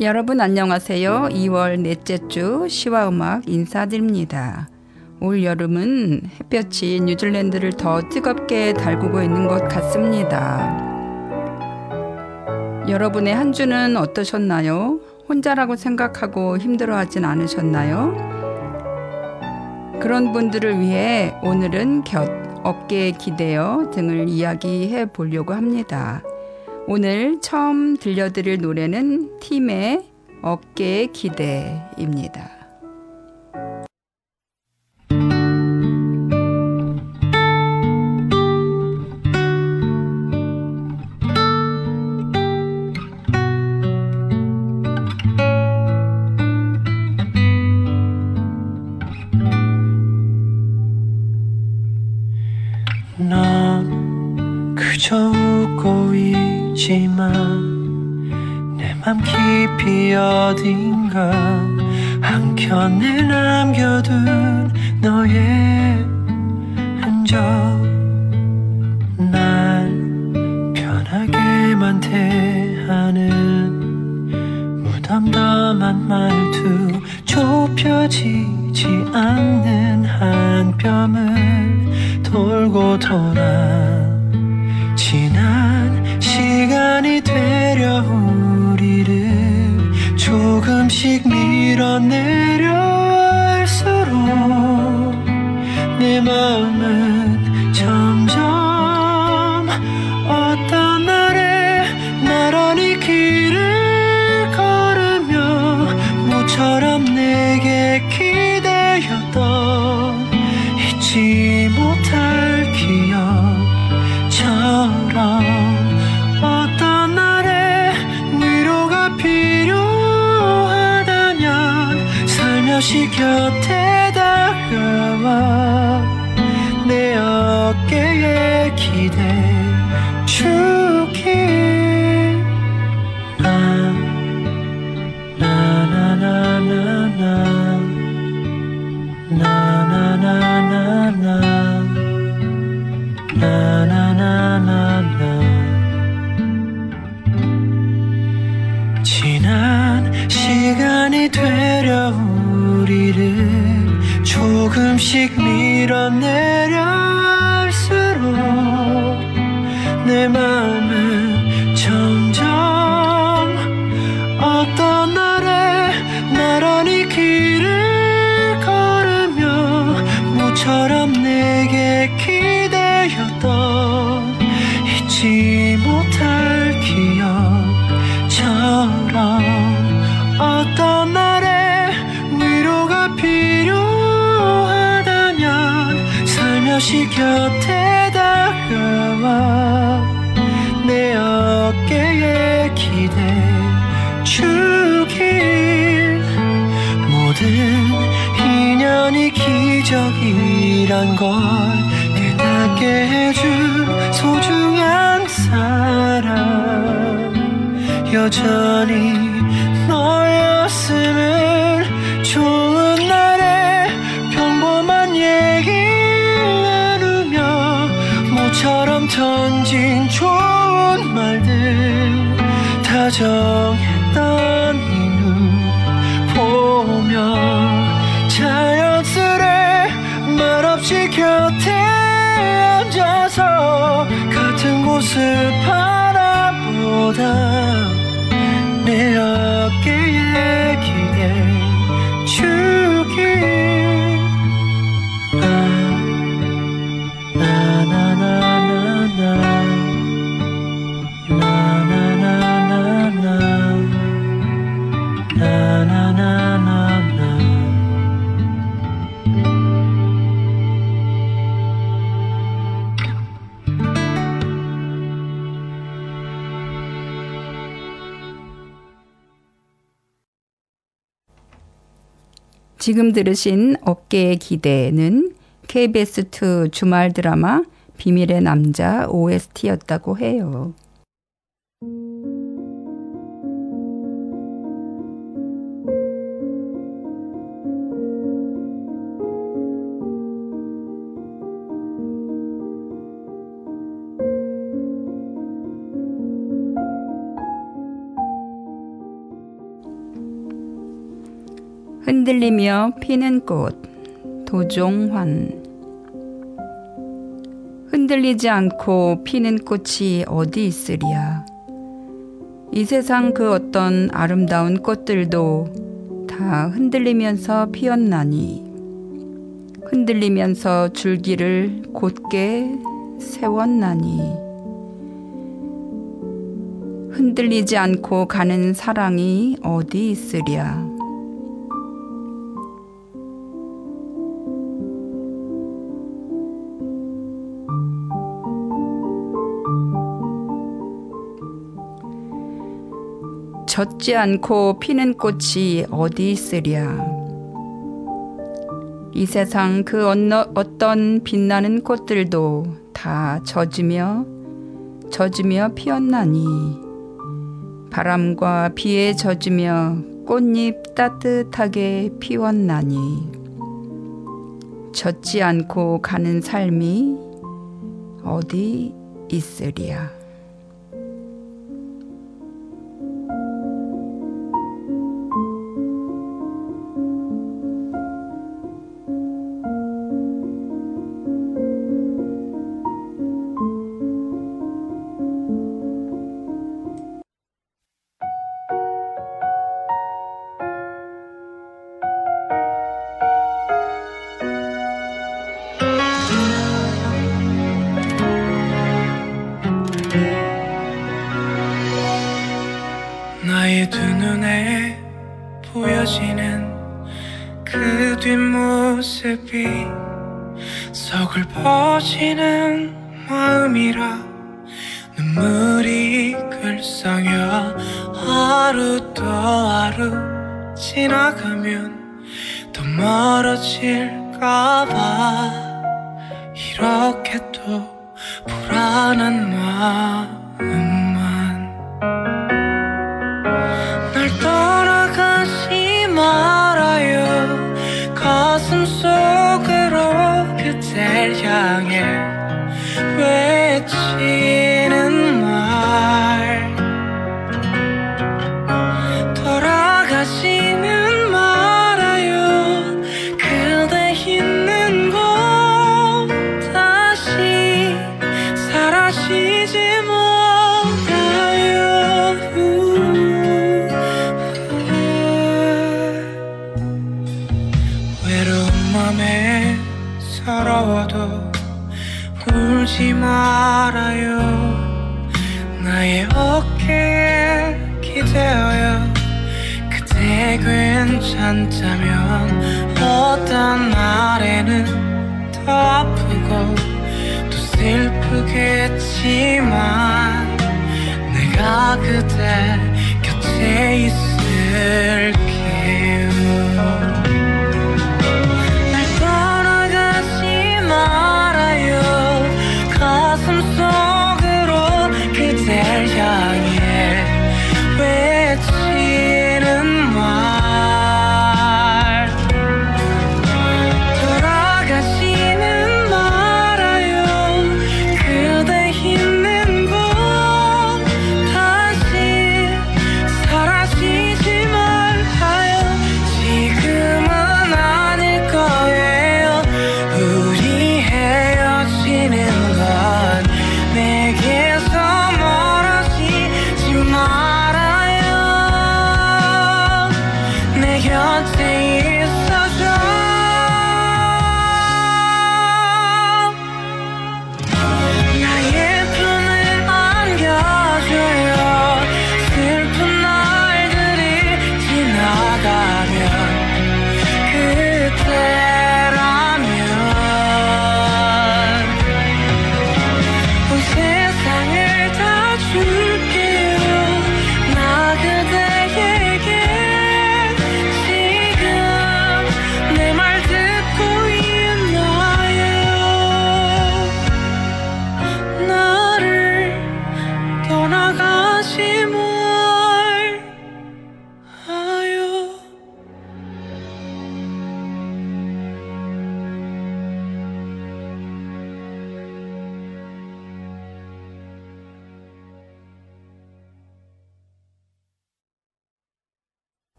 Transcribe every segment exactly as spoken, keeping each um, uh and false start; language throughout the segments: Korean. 여러분 안녕하세요. 이월 넷째 주 시와 음악 인사드립니다. 올 여름은 햇볕이 뉴질랜드를 더 뜨겁게 달구고 있는 것 같습니다. 여러분의 한 주는 어떠셨나요? 혼자라고 생각하고 힘들어하진 않으셨나요? 그런 분들을 위해 오늘은 곁, 어깨에 기대어 등을 이야기해 보려고 합니다. 오늘 처음 들려드릴 노래는 팀의 어깨의 기대입니다. 넌 그저 웃고 있 내 맘 깊이 어딘가 한 켠에 남겨둔 너의 흔적 날 편하게만 대하는 무덤덤한 말투 좁혀지지 않는 한 뼘을 돌고 돌아 지난 시간이 되려 우리를 조금씩 밀어내려 할수록 내 마음은 점점 어떤 날에 나란히 길을 걸으며 모처럼 내게 기대었던 잊지 못할 기억처럼 다시 곁에 다가와 내 어깨에 기대 주기 나나나나나나 나나나나나 나나나나나 지난 시간이 되려 우리를 조금씩 밀어내려 할수록 내 마음은 점점 어떤 날에 나란히 길을 걸으며 모처럼 내게 기대었던 잊지 못할 기억처럼 어떤 다시 곁에 다가와 내 어깨에 기대 주길. 모든 인연이 기적이란 걸 깨닫게 해줄 소중한 사람. 여전히 너였음을 좋은 날에 평범한 얘기 나누며 모처럼 던진 좋은 말들 다정했던 이 눈 보며 자연스레 말없이 곁에 앉아서 같은 곳을 바라보다 내 어깨에 기대 주길. 나나나나나 나나나나나 나나나나나. 지금 들으신 어깨의 기대는 케이비에스 투 주말 드라마 비밀의 남자 오에스티였다고 해요. 흔들리며 피는 꽃, 도종환. 흔들리지 않고 피는 꽃이 어디 있으랴. 이 세상 그 어떤 아름다운 꽃들도 다 흔들리면서 피었나니. 흔들리면서 줄기를 곧게 세웠나니. 흔들리지 않고 가는 사랑이 어디 있으랴. 젖지 않고 피는 꽃이 어디 있으랴. 이 세상 그 어떤 빛나는 꽃들도 다 젖으며 젖으며 피었나니. 바람과 비에 젖으며 꽃잎 따뜻하게 피웠나니. 젖지 않고 가는 삶이 어디 있으랴. 속을 퍼지는 마음이라 눈물이 글썽여 하루 또 하루 지나가면 더 멀어질까봐 이렇게 또 불안한 마음만 날 떠나가지 말아요. 가슴 속으로 그댈 향해 외치는 말 돌아가지는 말아요. 그대 있는 곳 다시 사라지지 말아요. 서러워도 울지 말아요. 나의 어깨에 기대어요. 그대 괜찮다면 어떤 날에는 더 아프고 또 슬프겠지만 내가 그대 곁에 있을게요.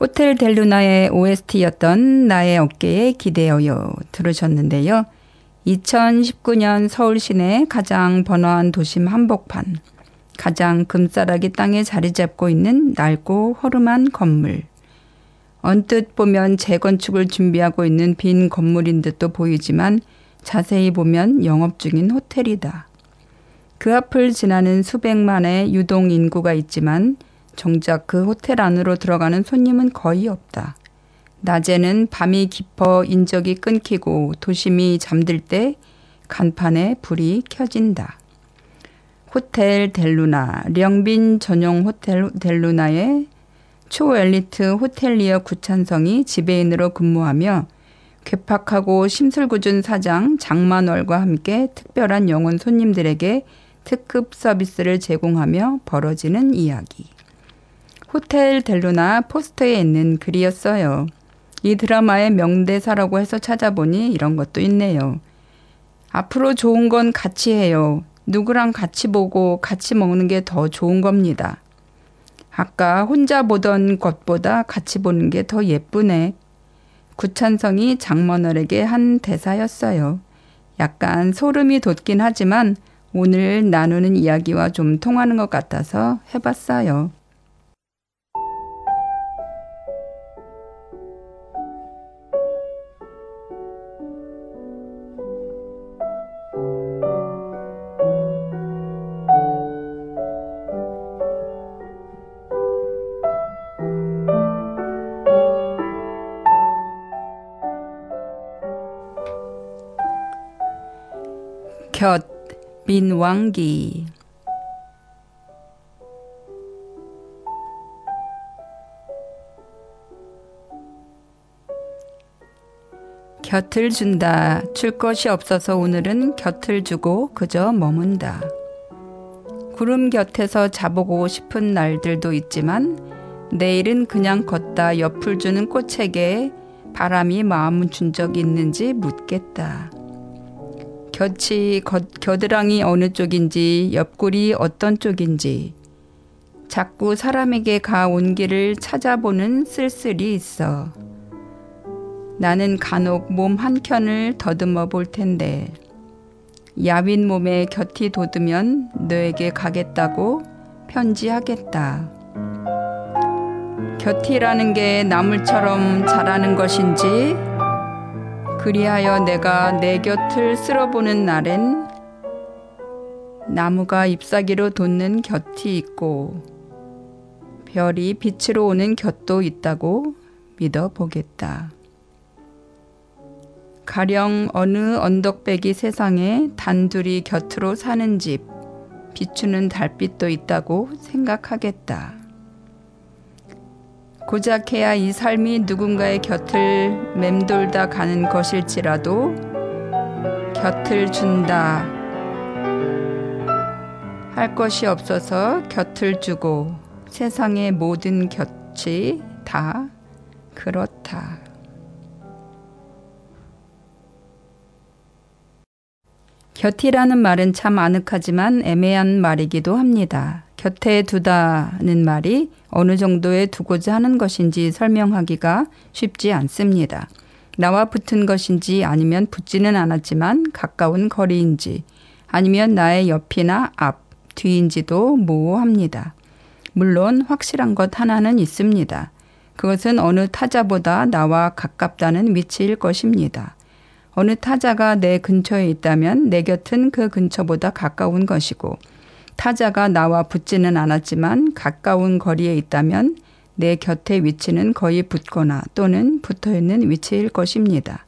호텔델루나의 오에스티였던 나의 어깨에 기대어요 들으셨는데요. 이천십구 년 서울시내 가장 번화한 도심 한복판, 가장 금싸라기 땅에 자리 잡고 있는 낡고 허름한 건물. 언뜻 보면 재건축을 준비하고 있는 빈 건물인 듯도 보이지만 자세히 보면 영업 중인 호텔이다. 그 앞을 지나는 수백만의 유동 인구가 있지만 정작 그 호텔 안으로 들어가는 손님은 거의 없다. 낮에는 밤이 깊어 인적이 끊기고 도심이 잠들 때 간판에 불이 켜진다. 호텔델루나, 령빈 전용 호텔델루나의 초엘리트 호텔리어 구찬성이 지배인으로 근무하며 괴팍하고 심술궂은 사장 장만월과 함께 특별한 영혼 손님들에게 특급 서비스를 제공하며 벌어지는 이야기. 호텔델루나 포스터에 있는 글이었어요. 이 드라마의 명대사라고 해서 찾아보니 이런 것도 있네요. 앞으로 좋은 건 같이 해요. 누구랑 같이 보고 같이 먹는 게 더 좋은 겁니다. 아까 혼자 보던 것보다 같이 보는 게 더 예쁘네. 구찬성이 장만월에게 한 대사였어요. 약간 소름이 돋긴 하지만 오늘 나누는 이야기와 좀 통하는 것 같아서 해봤어요. 곁, 민왕기. 곁을 준다. 줄 것이 없어서 오늘은 곁을 주고 그저 머문다. 구름 곁에서 자보고 싶은 날들도 있지만 내일은 그냥 걷다 옆을 주는 꽃에게 바람이 마음을 준 적이 있는지 묻겠다. 곁이 겨드랑이 어느 쪽인지 옆구리 어떤 쪽인지 자꾸 사람에게 가 온 길을 찾아보는 쓸쓸이 있어. 나는 간혹 몸 한켠을 더듬어 볼 텐데 야윈 몸에 곁이 돋으면 너에게 가겠다고 편지하겠다. 곁이라는 게 나물처럼 자라는 것인지 그리하여 내가 내 곁을 쓸어보는 날엔 나무가 잎사귀로 돋는 곁이 있고 별이 빛으로 오는 곁도 있다고 믿어보겠다. 가령 어느 언덕배기 세상에 단둘이 곁으로 사는 집, 비추는 달빛도 있다고 생각하겠다. 고작해야 이 삶이 누군가의 곁을 맴돌다 가는 것일지라도 곁을 준다. 할 것이 없어서 곁을 주고 세상의 모든 곁이 다 그렇다. 곁이라는 말은 참 아늑하지만 애매한 말이기도 합니다. 곁에 두다는 말이 어느 정도에 두고자 하는 것인지 설명하기가 쉽지 않습니다. 나와 붙은 것인지 아니면 붙지는 않았지만 가까운 거리인지 아니면 나의 옆이나 앞, 뒤인지도 모호합니다. 물론 확실한 것 하나는 있습니다. 그것은 어느 타자보다 나와 가깝다는 위치일 것입니다. 어느 타자가 내 근처에 있다면 내 곁은 그 근처보다 가까운 것이고 타자가 나와 붙지는 않았지만 가까운 거리에 있다면 내 곁의 위치는 거의 붙거나 또는 붙어있는 위치일 것입니다.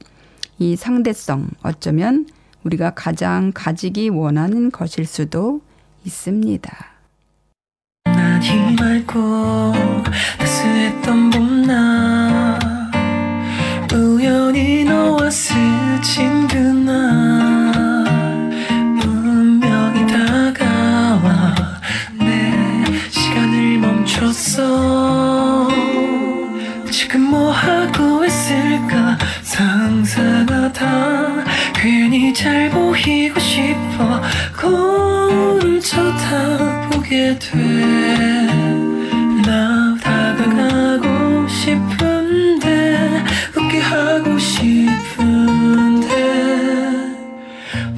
이 상대성, 어쩌면 우리가 가장 가지기 원하는 것일 수도 있습니다. 난 힘맑고 따스했던 봄날 우연히 너와 스친 그날 분명히 다가와 내 시간을 멈췄어. 지금 뭐하고 있을까 상상하다 괜히 잘 보이고 싶어 거울 쳐다보게 돼나 다가가고 싶은데 웃게 하고 싶은데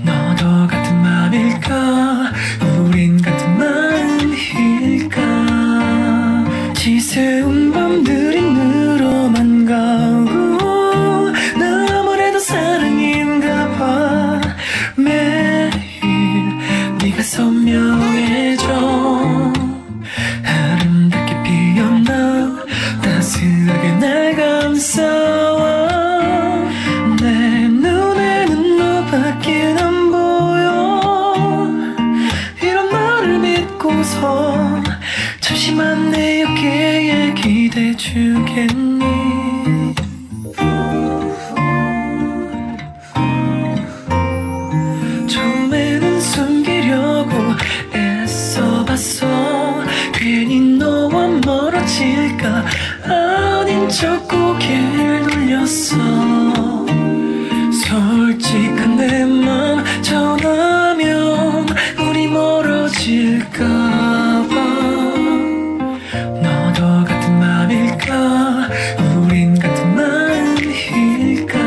너도 같은 맘일까 우린 같은 마음일까 지새운 밤들이 눈으로만 가고 나 아무래도 사랑인가 봐 매일 네가 선명해져 아름답게 피어나 따스하게 날 감싸와 내 눈에는 너밖에 안 보여 이런 나를 믿고서 잠시만 내 어깨에 기대주겠니 처음에는 숨기려고 애써봤어 괜히 너와 멀어질까 아닌 척 고개를 돌렸어 솔직한 내 맘 전하면 우리 멀어질까봐 너도 같은 맘일까 우린 같은 마음일까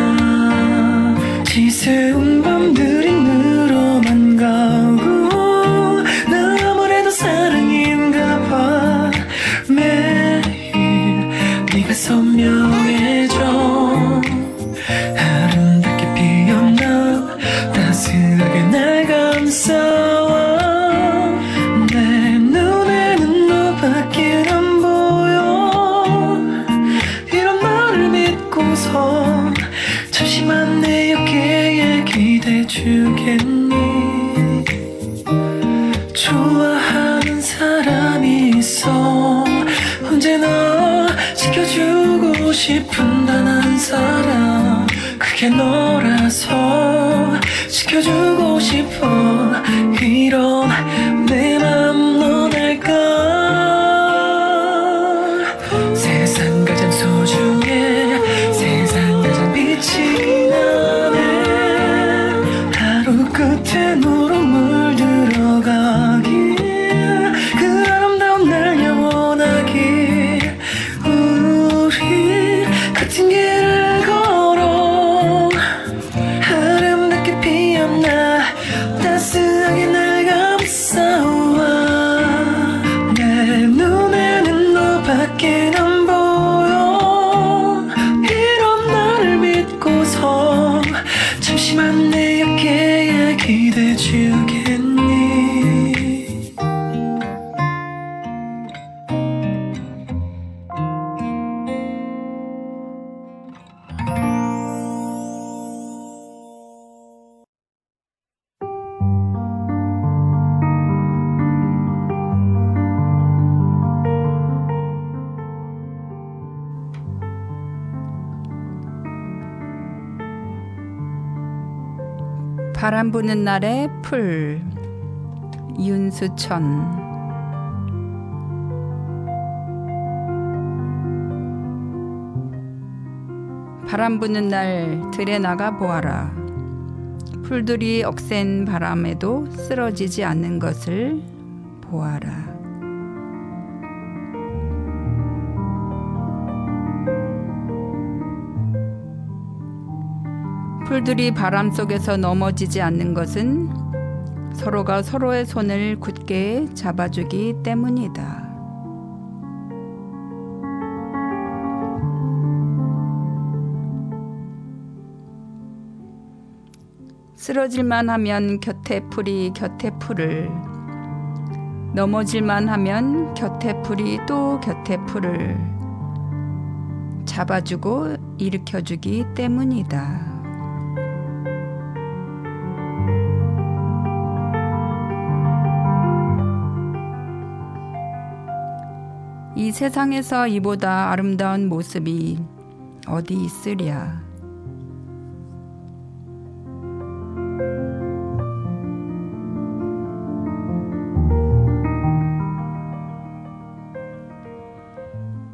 지새운 밤들이 눈으로만 가고 나 아무래도 사랑인가 봐 매일 네가 선명해져 아름답게 피어나 따스하게 날 감싸와 내 눈에는 너밖에 안 보여 이런 나를 믿고서 잠시만 내 어깨에 기대주겠니 좋아하는 사람이 있어 언제나 지켜주고 싶은 단 한 사람 그게 너라서 지켜주고 싶어 이런 내 맘 넌 알까 세상 가장 소중해 세상 가장 빛이 나네 하루 끝에 너로 물들어가길 그 아름다운 날 영원하길 우리 같은 길을 걸어 아름답게 피어나 따스하게 날 감싸 바람 부는 날의 풀, 윤수천. 바람 부는 날 들에 나가 보아라. 풀들이 억센 바람에도 쓰러지지 않는 것을 보아라. 풀들이 바람 속에서 넘어지지 않는 것은 서로가 서로의 손을 굳게 잡아주기 때문이다. 쓰러질만 하면 곁에 풀이 곁에 풀을, 넘어질만 하면 곁에 풀이 또 곁에 풀을 잡아주고 일으켜주기 때문이다. 이 세상에서 이보다 아름다운 모습이 어디 있으랴.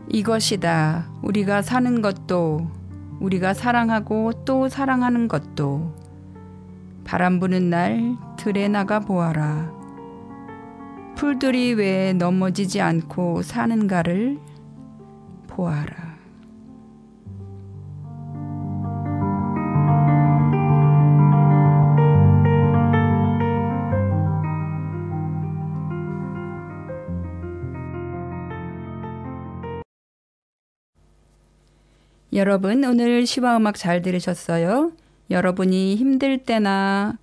이것이다. 우리가 사는 것도, 우리가 사랑하고 또 사랑하는 것도. 바람 부는 날 들에 나가 보아라. 풀들이 왜 넘어지지 않고 사는가를 보아라. 여러분, 오늘 시와 음악 잘 들으셨어요? 여러분이 힘들 때나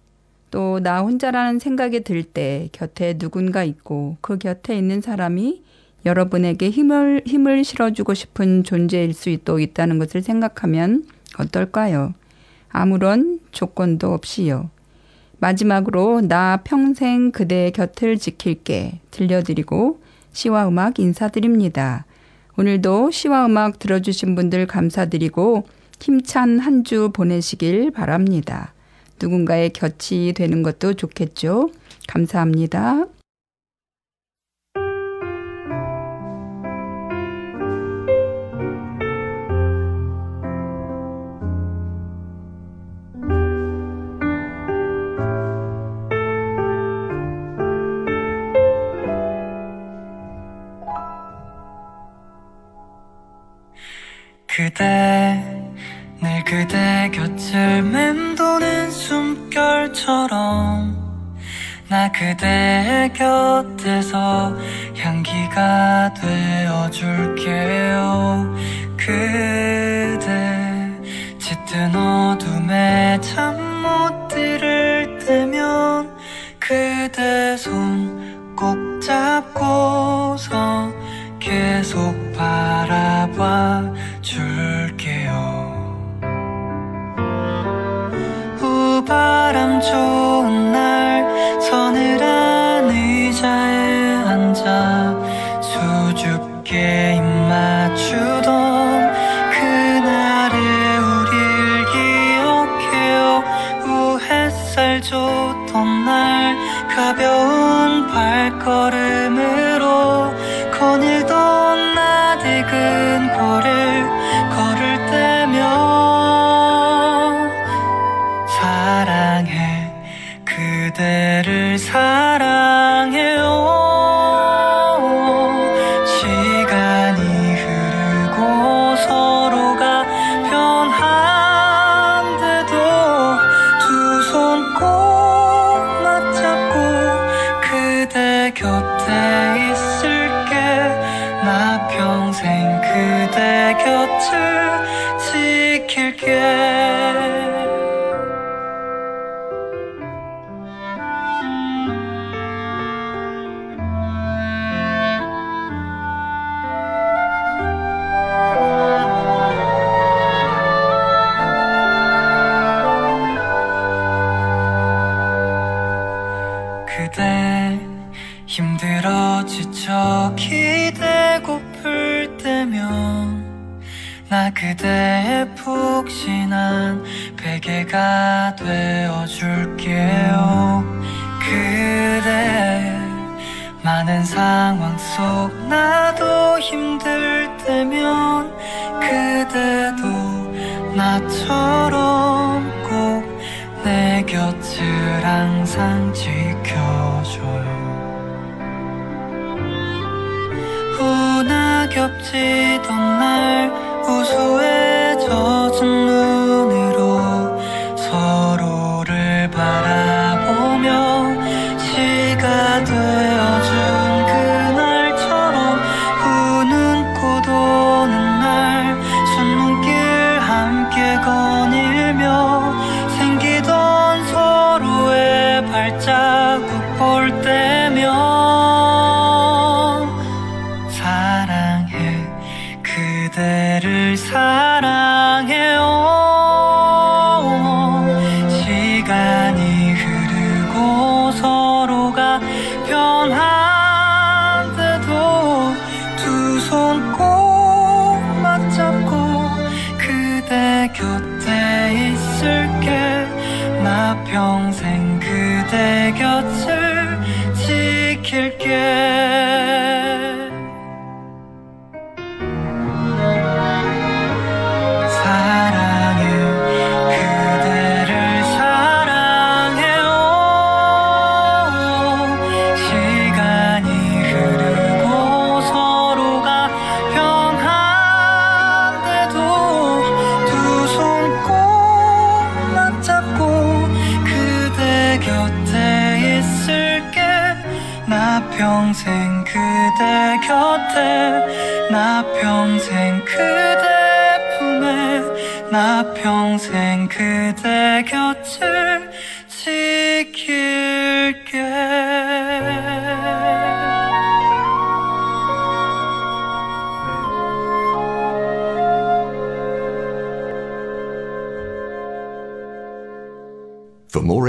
또 나 혼자라는 생각이 들 때 곁에 누군가 있고 그 곁에 있는 사람이 여러분에게 힘을, 힘을 실어주고 싶은 존재일 수 또 있다는 것을 생각하면 어떨까요? 아무런 조건도 없이요. 마지막으로 나 평생 그대의 곁을 지킬게 들려드리고 시와 음악 인사드립니다. 오늘도 시와 음악 들어주신 분들 감사드리고 힘찬 한 주 보내시길 바랍니다. 누군가의 곁이 되는 것도 좋겠죠. 감사합니다. 그대 늘 그대 곁을 맴도는 숨결처럼 나 그대의 곁에서 향기가 되어줄게요. 그대 짙은 어둠에 잠 못 들을 때면 그대 손 꼭 잡고서 계속 바라봐 줄게요. 우바람 좋은 날 서늘한 의자에 앉아 수줍게 입 맞추던 그날에 우릴 기억해요. 우햇살 좋던 날 가벼운 발걸음으로 거닐던 나대근 걸을 걸을 때면 사랑해, 그대를 사랑해요. 시간이 흐르고 서로가 변한데도 두 손 꼭 맞잡고 그대 곁에 있을 나 평생 그대 곁을 지킬게. 나 그대의 푹신한 베개가 되어줄게요. 그래 많은 상황 속 나도 힘들 때면 그대도 나처럼 꼭 내 곁을 항상 지켜줘요. 우나 겹치던 날 우수에 젖은 눈으로 서로를 바라보며 시가 되어준 그날처럼 우는 꽃 오는 날 숲눈길 함께 거닐며 생기던 서로의 발자국 볼 때면 사랑해 그대를 사랑해요. 평생 그대 곁을 지킬게. 사랑해 그대를 사랑해요. 시간이 흐르고 서로가 변한데도 두 손 꼭 잡고 곁에 있을게. 나 평생 그대 곁에 나 평생 그대 품에 나 평생 그대 곁을 지킬게. For more